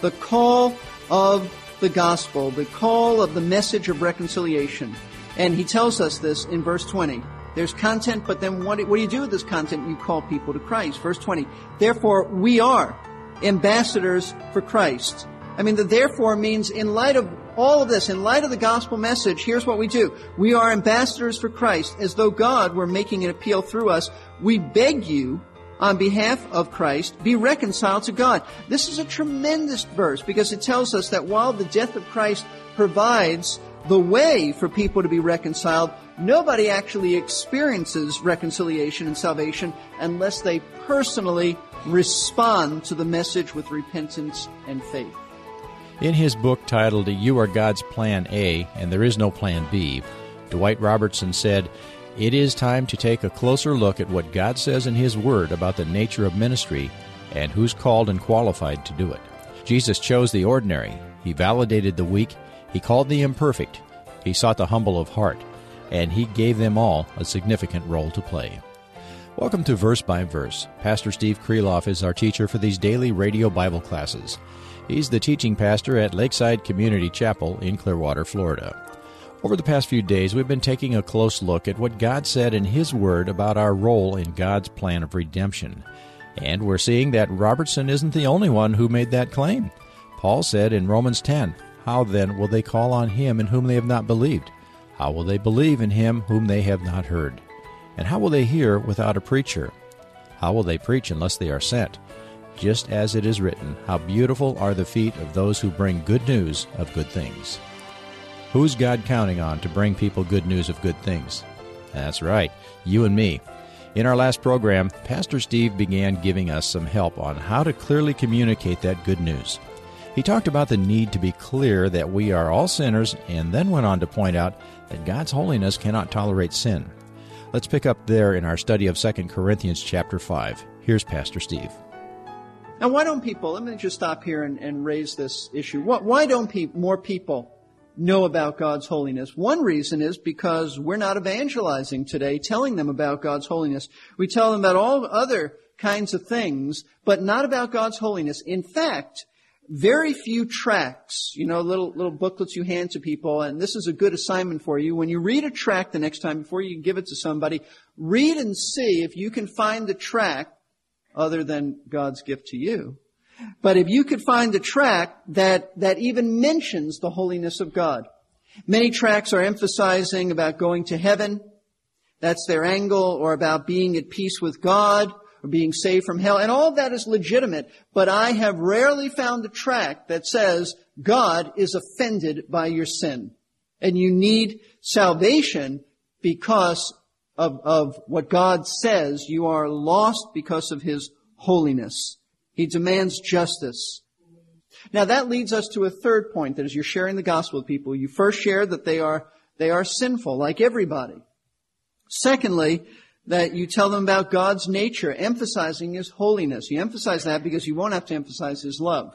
The call of the gospel, the call of the message of reconciliation. And he tells us this in verse 20. There's content, but then what do you do with this content? You call people to Christ. Verse 20. Therefore, we are ambassadors for Christ. I mean, the therefore means in light of all of this, in light of the gospel message, here's what we do. We are ambassadors for Christ, as though God were making an appeal through us. We beg you, on behalf of Christ, be reconciled to God. This is a tremendous verse because it tells us that while the death of Christ provides the way for people to be reconciled, nobody actually experiences reconciliation and salvation unless they personally respond to the message with repentance and faith. In his book titled You Are God's Plan A and There Is No Plan B, Dwight Robertson said, "It is time to take a closer look at what God says in His Word about the nature of ministry and who's called and qualified to do it. Jesus chose the ordinary. He validated the weak. He called the imperfect. He sought the humble of heart. And He gave them all a significant role to play." Welcome to Verse by Verse. Pastor Steve Kreloff is our teacher for these daily radio Bible classes. He's the teaching pastor at Lakeside Community Chapel in Clearwater, Florida. Over the past few days, we've been taking a close look at what God said in His Word about our role in God's plan of redemption. And we're seeing that Robertson isn't the only one who made that claim. Paul said in Romans 10, "How then will they call on Him in whom they have not believed? How will they believe in Him whom they have not heard? And how will they hear without a preacher? How will they preach unless they are sent? Just as it is written, how beautiful are the feet of those who bring good news of good things." Who's God counting on to bring people good news of good things? That's right, you and me. In our last program, Pastor Steve began giving us some help on how to clearly communicate that good news. He talked about the need to be clear that we are all sinners and then went on to point out that God's holiness cannot tolerate sin. Let's pick up there in our study of 2 Corinthians chapter 5. Here's Pastor Steve. Now, why don't people, let me just stop here and raise this issue. Why don't more people know about God's holiness? One reason is because we're not evangelizing today, telling them about God's holiness. We tell them about all other kinds of things, but not about God's holiness. In fact, very few tracts, little booklets you hand to people, and this is a good assignment for you. When you read a tract the next time, before you give it to somebody, read and see if you can find the tract other than God's gift to you. But if you could find a tract that even mentions the holiness of God. Many tracts are emphasizing about going to heaven. That's their angle, or about being at peace with God, or being saved from hell. And all of that is legitimate, but I have rarely found a tract that says God is offended by your sin and you need salvation because of what God says. You are lost because of His holiness. He demands justice. Now that leads us to a third point, that is, you're sharing the gospel with people. You first share that they are sinful, like everybody. Secondly, that you tell them about God's nature, emphasizing His holiness. You emphasize that because you won't have to emphasize His love.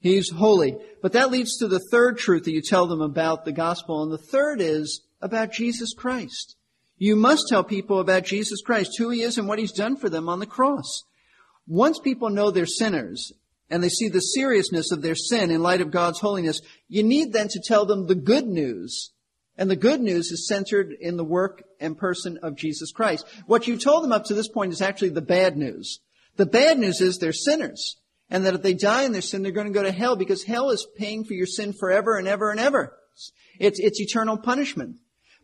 He's holy. But that leads to the third truth that you tell them about the gospel. And the third is about Jesus Christ. You must tell people about Jesus Christ, who He is and what He's done for them on the cross. Once people know they're sinners and they see the seriousness of their sin in light of God's holiness, you need then to tell them the good news. And the good news is centered in the work and person of Jesus Christ. What you told them up to this point is actually the bad news. The bad news is they're sinners and that if they die in their sin, they're going to go to hell because hell is paying for your sin forever and ever and ever. It's eternal punishment.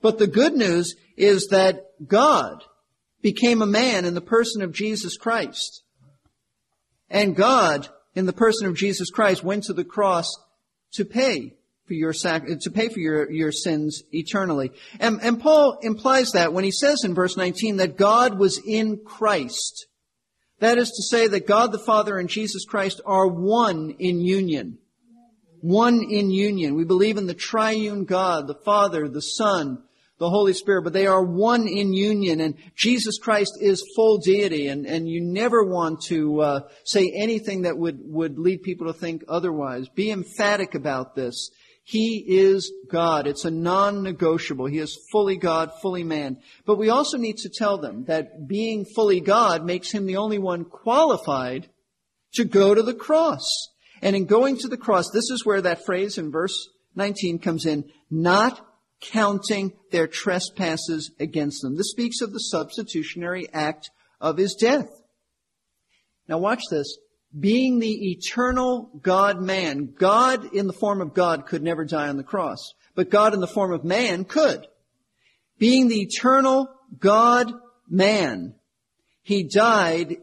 But the good news is that God became a man in the person of Jesus Christ. And God, in the person of Jesus Christ, went to the cross to pay for your sins eternally. And Paul implies that when he says in verse 19 that God was in Christ. That is to say that God the Father and Jesus Christ are one in union. One in union. We believe in the triune God, the Father, the Son, the Holy Spirit, but they are one in union, and Jesus Christ is full deity, and you never want to say anything that would lead people to think otherwise. Be emphatic about this. He is God. It's a non-negotiable. He is fully God, fully man. But we also need to tell them that being fully God makes him the only one qualified to go to the cross. And in going to the cross, this is where that phrase in verse 19 comes in, not counting their trespasses against them. This speaks of the substitutionary act of his death. Now watch this. Being the eternal God-man, God in the form of God could never die on the cross, but God in the form of man could. Being the eternal God-man, he died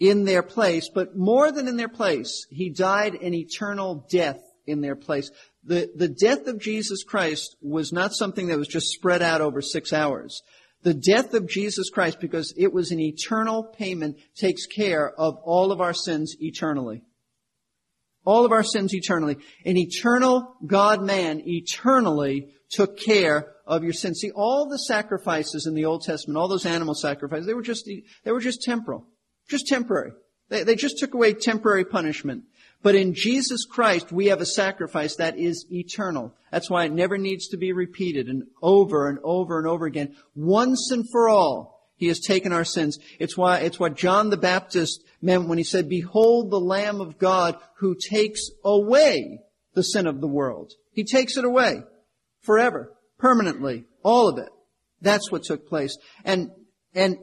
in their place, but more than in their place, he died an eternal death in their place. The death of Jesus Christ was not something that was just spread out over 6 hours. The death of Jesus Christ, because it was an eternal payment, takes care of all of our sins eternally. All of our sins eternally. An eternal God-man eternally took care of your sins. See, all the sacrifices in the Old Testament, all those animal sacrifices, they were just temporal, just temporary. They just took away temporary punishment. But in Jesus Christ, we have a sacrifice that is eternal. That's why it never needs to be repeated and over and over and over again. Once and for all, he has taken our sins. It's what John the Baptist meant when he said, "Behold the Lamb of God who takes away the sin of the world." He takes it away forever, permanently, all of it. That's what took place. And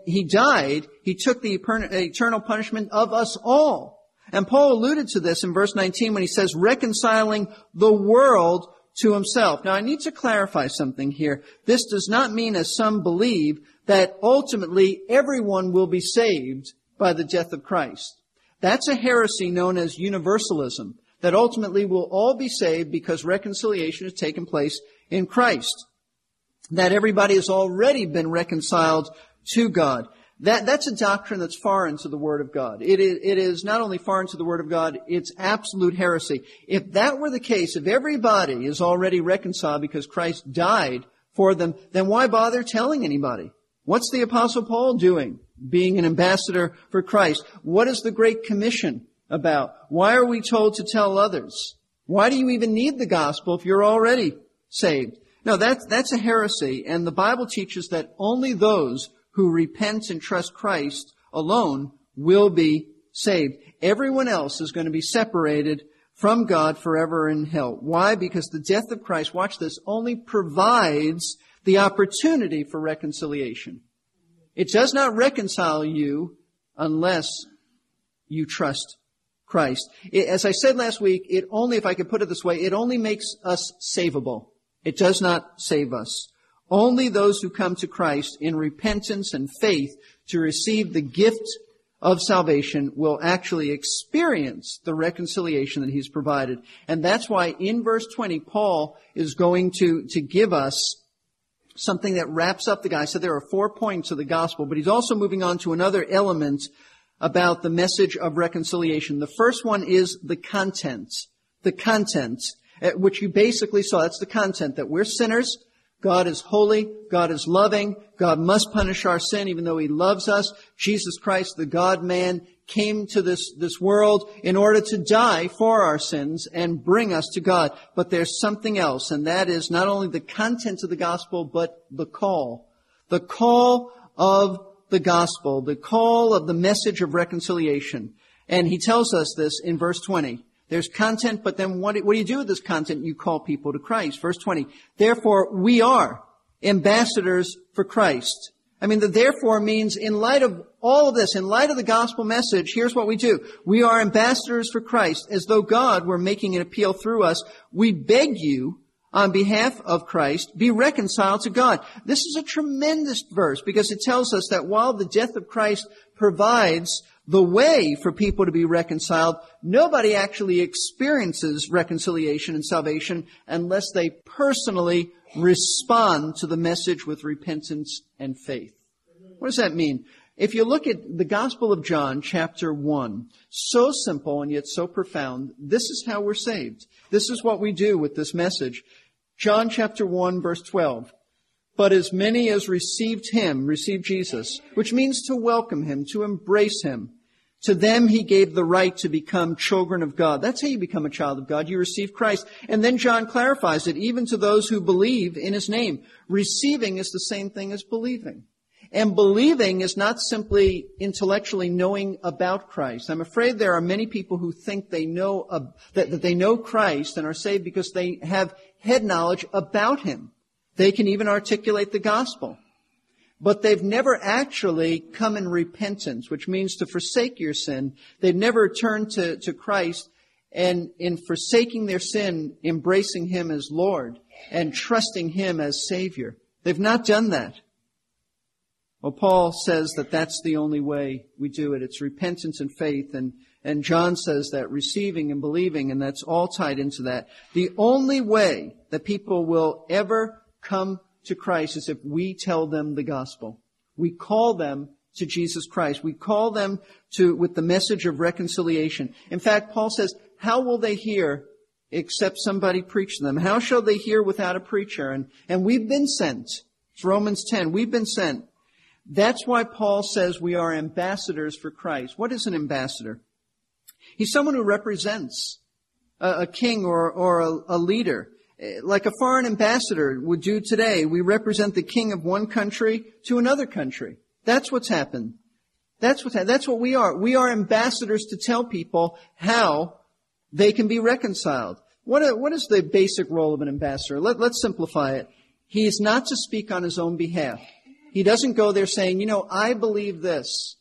he died. He took the eternal punishment of us all. And Paul alluded to this in verse 19 when he says, reconciling the world to himself. Now, I need to clarify something here. This does not mean, as some believe, that ultimately everyone will be saved by the death of Christ. That's a heresy known as universalism, that ultimately we'll all be saved because reconciliation has taken place in Christ, that everybody has already been reconciled to God. That's a doctrine that's foreign to the Word of God. It is not only foreign to the Word of God, it's absolute heresy. If that were the case, if everybody is already reconciled because Christ died for them, then why bother telling anybody? What's the Apostle Paul doing, being an ambassador for Christ? What is the Great Commission about? Why are we told to tell others? Why do you even need the gospel if you're already saved? No, that's a heresy, and the Bible teaches that only those who repents and trusts Christ alone will be saved. Everyone else is going to be separated from God forever in hell. Why? Because the death of Christ, watch this, only provides the opportunity for reconciliation. It does not reconcile you unless you trust Christ. As I said last week, it only, if I could put it this way, it only makes us savable. It does not save us. Only those who come to Christ in repentance and faith to receive the gift of salvation will actually experience the reconciliation that he's provided. And that's why in verse 20, Paul is going to give us something that wraps up the guy. So there are 4 points of the gospel, but he's also moving on to another element about the message of reconciliation. The first one is the content. The content, which you basically saw. That's the content, that we're sinners. God is holy. God is loving. God must punish our sin even though he loves us. Jesus Christ, the God-man, came to this world in order to die for our sins and bring us to God. But there's something else, and that is not only the content of the gospel, but the call. The call of the gospel. The call of the message of reconciliation. And he tells us this in verse 20. There's content, but then what do you do with this content? You call people to Christ. Verse 20, therefore we are ambassadors for Christ, I mean, the therefore means in light of all of this, in light of the gospel message, here's what we do. We are ambassadors for Christ, as though God were making an appeal through us. We beg you, on behalf of Christ, be reconciled to God. This is a tremendous verse because it tells us that while the death of Christ provides the way for people to be reconciled, nobody actually experiences reconciliation and salvation unless they personally respond to the message with repentance and faith. What does that mean? If you look at the Gospel of John, chapter 1, so simple and yet so profound, this is how we're saved. This is what we do with this message. John chapter 1, verse 12. But as many as received him, received Jesus, which means to welcome him, to embrace him. To them he gave the right to become children of God. That's how you become a child of God. You receive Christ. And then John clarifies it, even to those who believe in his name. Receiving is the same thing as believing. And believing is not simply intellectually knowing about Christ. I'm afraid there are many people who think they know that they know Christ and are saved because they have head knowledge about him. They can even articulate the gospel. But they've never actually come in repentance, which means to forsake your sin. They've never turned to Christ and in forsaking their sin, embracing him as Lord and trusting him as Savior. They've not done that. Well, Paul says that that's the only way we do it. It's repentance and faith. And John says that receiving and believing, and that's all tied into that. The only way that people will ever come to Christ is if we tell them the gospel. We call them to Jesus Christ. We call them to with the message of reconciliation. In fact, Paul says, how will they hear except somebody preach to them? How shall they hear without a preacher? And we've been sent. It's Romans 10. We've been sent. That's why Paul says we are ambassadors for Christ. What is an ambassador? He's someone who represents a king or a leader. Like a foreign ambassador would do today, we represent the king of one country to another country. That's what's happened. That's what we are. We are ambassadors to tell people how they can be reconciled. What is the basic role of an ambassador? Let's simplify it. He is not to speak on his own behalf. He doesn't go there saying, you know, I believe this.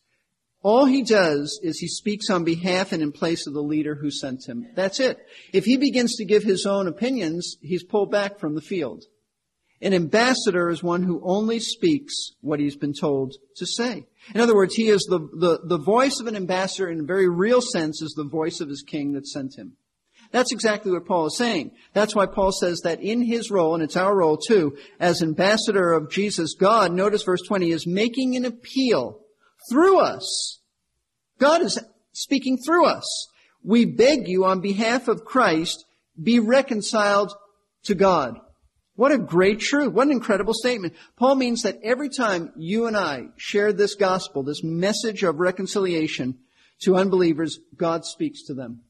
All he does is he speaks on behalf and in place of the leader who sent him. That's it. If he begins to give his own opinions, he's pulled back from the field. An ambassador is one who only speaks what he's been told to say. In other words, he is the voice of an ambassador in a very real sense is the voice of his king that sent him. That's exactly what Paul is saying. That's why Paul says that in his role, and it's our role too, as ambassador of Jesus, God, notice verse 20, is making an appeal through us. God is speaking through us. We beg you on behalf of Christ, be reconciled to God. What a great truth. What an incredible statement. Paul means that every time you and I share this gospel, this message of reconciliation to unbelievers, God speaks to them.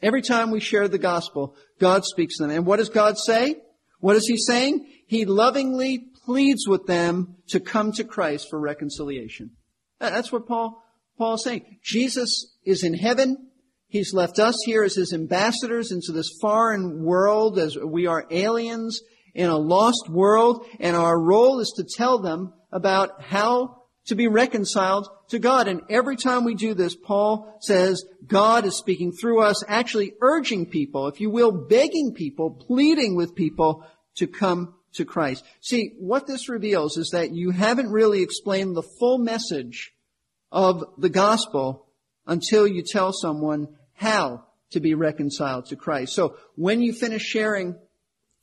Every time we share the gospel, God speaks to them. And what does God say? What is he saying? He lovingly pleads with them to come to Christ for reconciliation. That's what Paul is saying. Jesus is in heaven. He's left us here as his ambassadors into this foreign world as we are aliens in a lost world. And our role is to tell them about how to be reconciled to God. And every time we do this, Paul says God is speaking through us, actually urging people, if you will, begging people, pleading with people to come to Christ. See, what this reveals is that you haven't really explained the full message of the gospel until you tell someone how to be reconciled to Christ. So when you finish sharing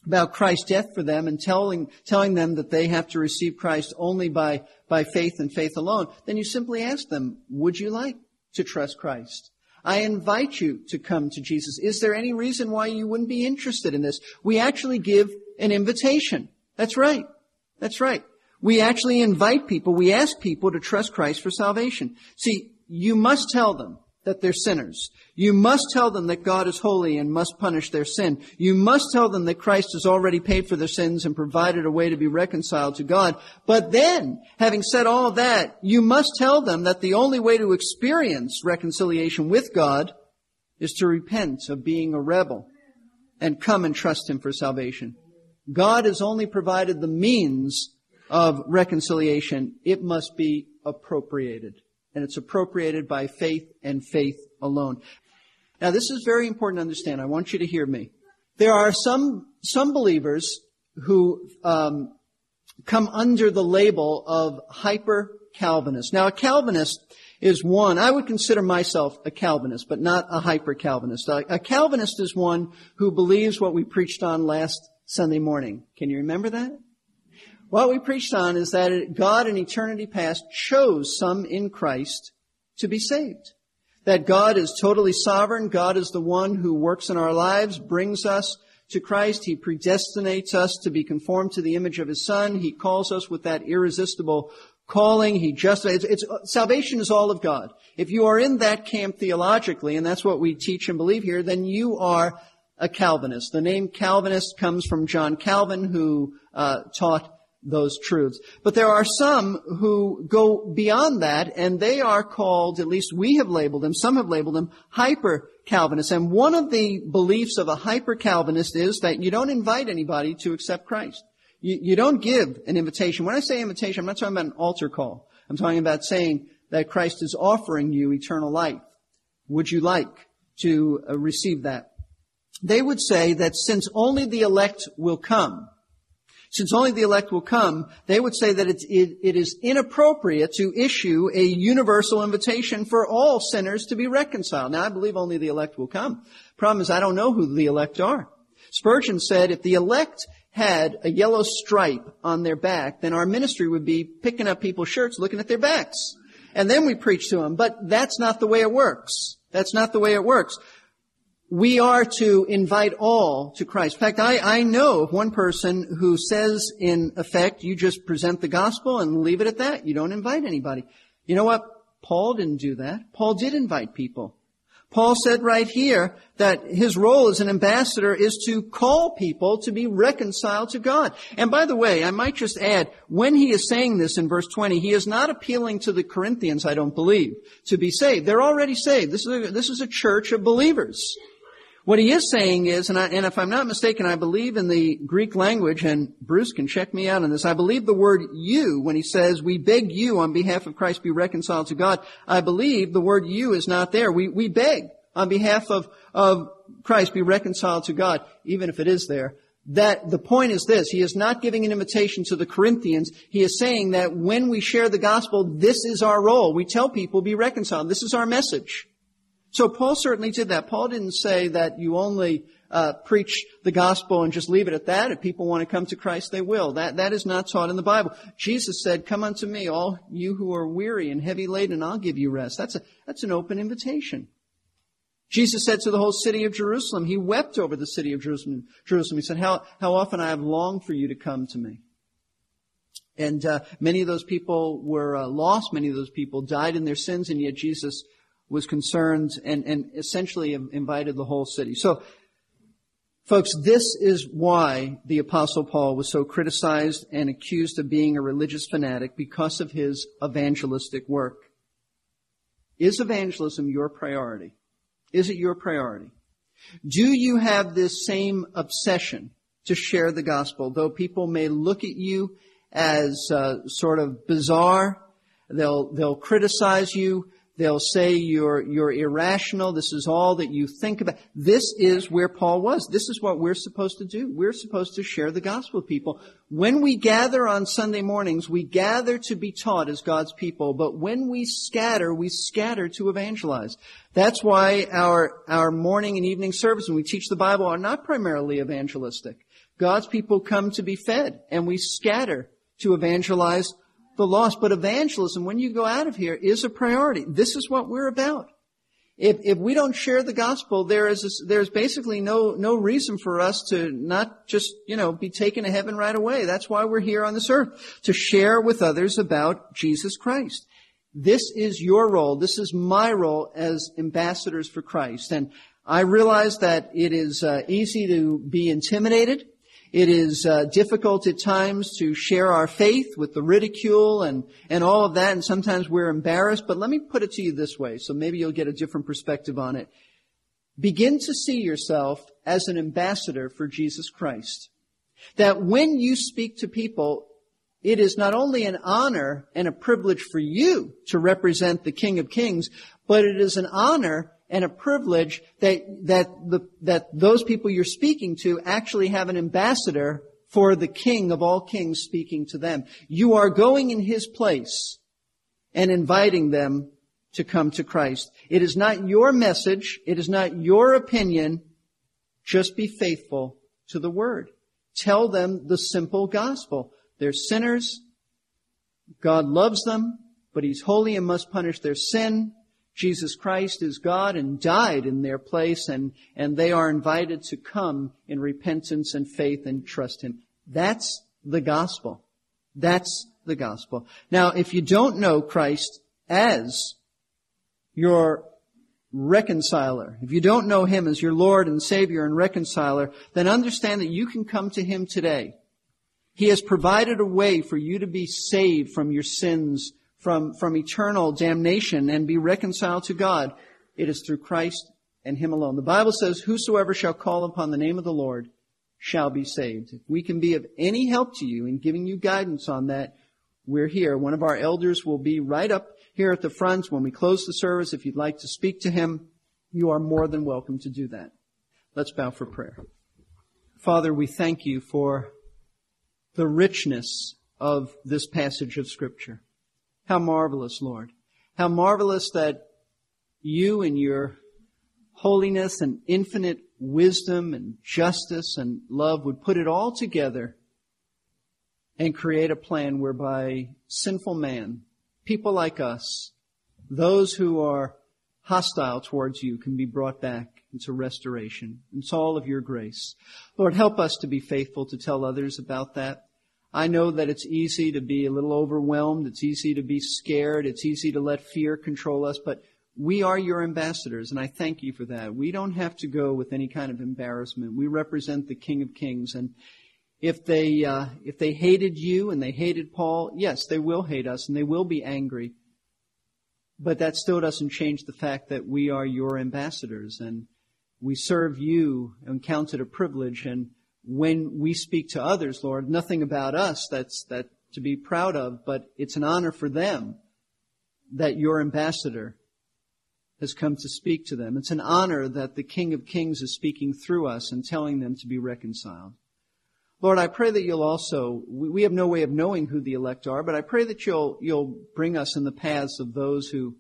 about Christ's death for them and telling them that they have to receive Christ only by faith and faith alone, then you simply ask them, would you like to trust Christ? I invite you to come to Jesus. Is there any reason why you wouldn't be interested in this? We actually give an invitation. That's right. That's right. We actually invite people. We ask people to trust Christ for salvation. See, you must tell them that they're sinners. You must tell them that God is holy and must punish their sin. You must tell them that Christ has already paid for their sins and provided a way to be reconciled to God. But then, having said all that, you must tell them that the only way to experience reconciliation with God is to repent of being a rebel and come and trust him for salvation. God has only provided the means of reconciliation, it must be appropriated. And it's appropriated by faith and faith alone. Now, this is very important to understand. I want you to hear me. There are some believers who come under the label of hyper-Calvinist. Now, a Calvinist is one, I would consider myself a Calvinist, but not a hyper-Calvinist. A Calvinist is one who believes what we preached on last Sunday morning. Can you remember that? What we preached on is that God in eternity past chose some in Christ to be saved. That God is totally sovereign. God is the one who works in our lives, brings us to Christ. He predestinates us to be conformed to the image of His Son. He calls us with that irresistible calling. He justifies. Salvation is all of God. If you are in that camp theologically, and that's what we teach and believe here, then you are a Calvinist. The name Calvinist comes from John Calvin, who taught those truths. But there are some who go beyond that, and they are called, at least we have labeled them, some have labeled them hyper-Calvinists. And one of the beliefs of a hyper-Calvinist is that you don't invite anybody to accept Christ. You don't give an invitation. When I say invitation, I'm not talking about an altar call. I'm talking about saying that Christ is offering you eternal life. Would you like to receive that? They would say that since only the elect will come, they would say that it is inappropriate to issue a universal invitation for all sinners to be reconciled. Now, I believe only the elect will come. Problem is, I don't know who the elect are. Spurgeon said if the elect had a yellow stripe on their back, then our ministry would be picking up people's shirts, looking at their backs. And then we preach to them. But that's not the way it works. We are to invite all to Christ. In fact, I know of one person who says, in effect, you just present the gospel and leave it at that. You don't invite anybody. You know what? Paul didn't do that. Paul did invite people. Paul said right here that his role as an ambassador is to call people to be reconciled to God. And by the way, I might just add, when he is saying this in verse 20, he is not appealing to the Corinthians, I don't believe, to be saved. They're already saved. This is a church of believers. What he is saying is, and if I'm not mistaken, I believe in the Greek language, and Bruce can check me out on this, I believe the word you, when he says, we beg you on behalf of Christ be reconciled to God, I believe the word you is not there. We beg on behalf of Christ be reconciled to God, even if it is there. That the point is this, he is not giving an invitation to the Corinthians. He is saying that when we share the gospel, this is our role. We tell people be reconciled. This is our message. So Paul certainly did that. Paul didn't say that you only preach the gospel and just leave it at that. If people want to come to Christ, they will. That is not taught in the Bible. Jesus said, come unto me, all you who are weary and heavy laden, and I'll give you rest. That's an open invitation. Jesus said to the whole city of Jerusalem, he wept over the city of Jerusalem. He said, how often I have longed for you to come to me. And many of those people were lost. Many of those people died in their sins, and yet Jesus was concerned and essentially invited the whole city. So, folks, this is why the Apostle Paul was so criticized and accused of being a religious fanatic, because of his evangelistic work. Is evangelism your priority? Is it your priority? Do you have this same obsession to share the gospel? Though people may look at you as sort of bizarre, they'll criticize you. They'll say you're irrational. This is all that you think about. This is where Paul was. This is what we're supposed to do. We're supposed to share the gospel with people. When we gather on Sunday mornings, we gather to be taught as God's people. But when we scatter to evangelize. That's why our morning and evening service, when we teach the Bible, are not primarily evangelistic. God's people come to be fed, and we scatter to evangelize the lost. But evangelism, when you go out of here, is a priority. This is what we're about. If we don't share the gospel, there's basically no reason for us to not just, be taken to heaven right away. That's why we're here on this earth, to share with others about Jesus Christ. This is your role. This is my role as ambassadors for Christ. And I realize that it is easy to be intimidated. It is difficult at times to share our faith with the ridicule and all of that, and sometimes we're embarrassed. But let me put it to you this way, so maybe you'll get a different perspective on it. Begin to see yourself as an ambassador for Jesus Christ. That when you speak to people, It is not only an honor and a privilege for you to represent the King of Kings, but it is an honor and a privilege that those people you're speaking to actually have an ambassador for the King of all kings speaking to them. You are going in his place and inviting them to come to Christ. It is not your message. It is not your opinion. Just be faithful to the word. Tell them the simple gospel. They're sinners. God loves them, but he's holy and must punish their sin. Jesus Christ is God and died in their place, and they are invited to come in repentance and faith and trust him. That's the gospel. That's the gospel. Now, if you don't know Christ as your reconciler, if you don't know him as your Lord and Savior and reconciler, then understand that you can come to him today. He has provided a way for you to be saved from your sins, from eternal damnation, and be reconciled to God. It is through Christ and him alone. The Bible says, whosoever shall call upon the name of the Lord shall be saved. If we can be of any help to you in giving you guidance on that, we're here. One of our elders will be right up here at the front when we close the service. If you'd like to speak to him, you are more than welcome to do that. Let's bow for prayer. Father, we thank you for the richness of this passage of Scripture. How marvelous, Lord. How marvelous that you in your holiness and infinite wisdom and justice and love would put it all together and create a plan whereby sinful man, people like us, those who are hostile towards you, can be brought back into restoration. It's all of your grace. Lord, help us to be faithful to tell others about that. I know that it's easy to be a little overwhelmed. It's easy to be scared. It's easy to let fear control us. But we are your ambassadors, and I thank you for that. We don't have to go with any kind of embarrassment. We represent the King of Kings. And if they hated you and they hated Paul, yes, they will hate us and they will be angry. But that still doesn't change the fact that we are your ambassadors, and we serve you and count it a privilege. And when we speak to others, Lord, nothing about us that's to be proud of, but it's an honor for them that your ambassador has come to speak to them. It's an honor that the King of Kings is speaking through us and telling them to be reconciled. Lord, I pray that you'll also, we have no way of knowing who the elect are, but I pray that you'll bring us in the paths of those who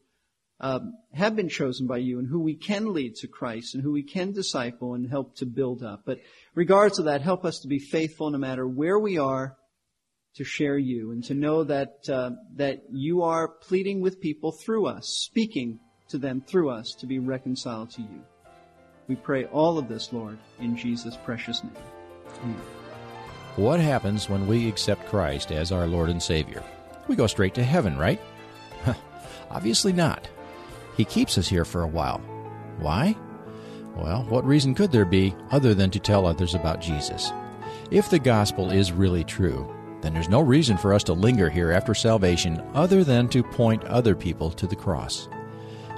have been chosen by you and who we can lead to Christ and who we can disciple and help to build up. But regardless of that, help us to be faithful no matter where we are to share you, and to know that you are pleading with people through us, speaking to them through us to be reconciled to you. We pray all of this, Lord, in Jesus' precious name. Amen. What happens when we accept Christ as our Lord and Savior? We go straight to heaven, right? Obviously not. He keeps us here for a while. Why? Well, what reason could there be other than to tell others about Jesus? If the gospel is really true, then there's no reason for us to linger here after salvation other than to point other people to the cross.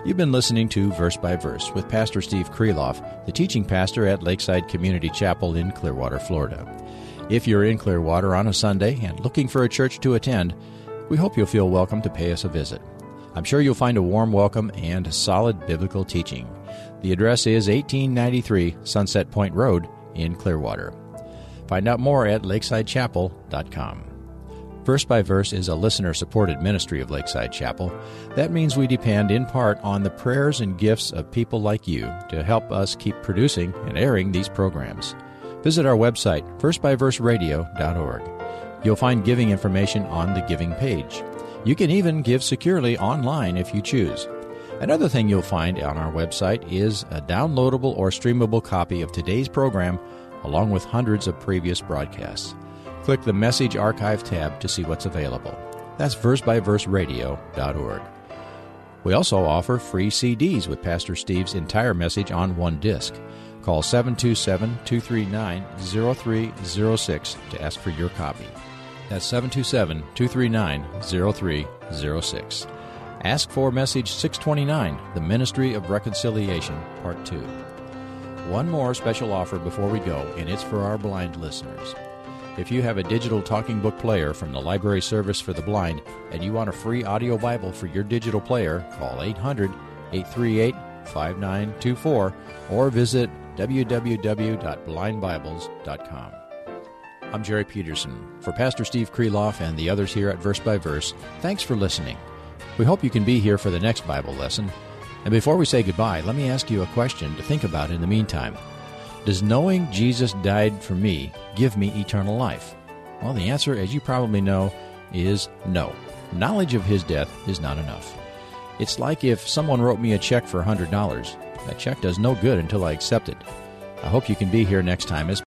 You've been listening to Verse by Verse with Pastor Steve Kreloff, the teaching pastor at Lakeside Community Chapel in Clearwater, Florida. If you're in Clearwater on a Sunday and looking for a church to attend, we hope you'll feel welcome to pay us a visit. I'm sure you'll find a warm welcome and solid biblical teaching. The address is 1893 Sunset Point Road in Clearwater. Find out more at lakesidechapel.com. Verse by Verse is a listener-supported ministry of Lakeside Chapel. That means we depend in part on the prayers and gifts of people like you to help us keep producing and airing these programs. Visit our website, versebyverseradio.org. You'll find giving information on the giving page. You can even give securely online if you choose. Another thing you'll find on our website is a downloadable or streamable copy of today's program, along with hundreds of previous broadcasts. Click the Message Archive tab to see what's available. That's versebyverseradio.org. We also offer free CDs with Pastor Steve's entire message on one disc. Call 727-239-0306 to ask for your copy. That's 727-239-0306. Ask for Message 629, The Ministry of Reconciliation, Part 2. One more special offer before we go, and it's for our blind listeners. If you have a digital talking book player from the Library Service for the Blind and you want a free audio Bible for your digital player, call 800-838-5924 or visit www.blindbibles.com. I'm Jerry Peterson. For Pastor Steve Kreloff and the others here at Verse by Verse, thanks for listening. We hope you can be here for the next Bible lesson. And before we say goodbye, let me ask you a question to think about in the meantime. Does knowing Jesus died for me give me eternal life? Well, the answer, as you probably know, is no. Knowledge of his death is not enough. It's like if someone wrote me a check for $100. That check does no good until I accept it. I hope you can be here next time as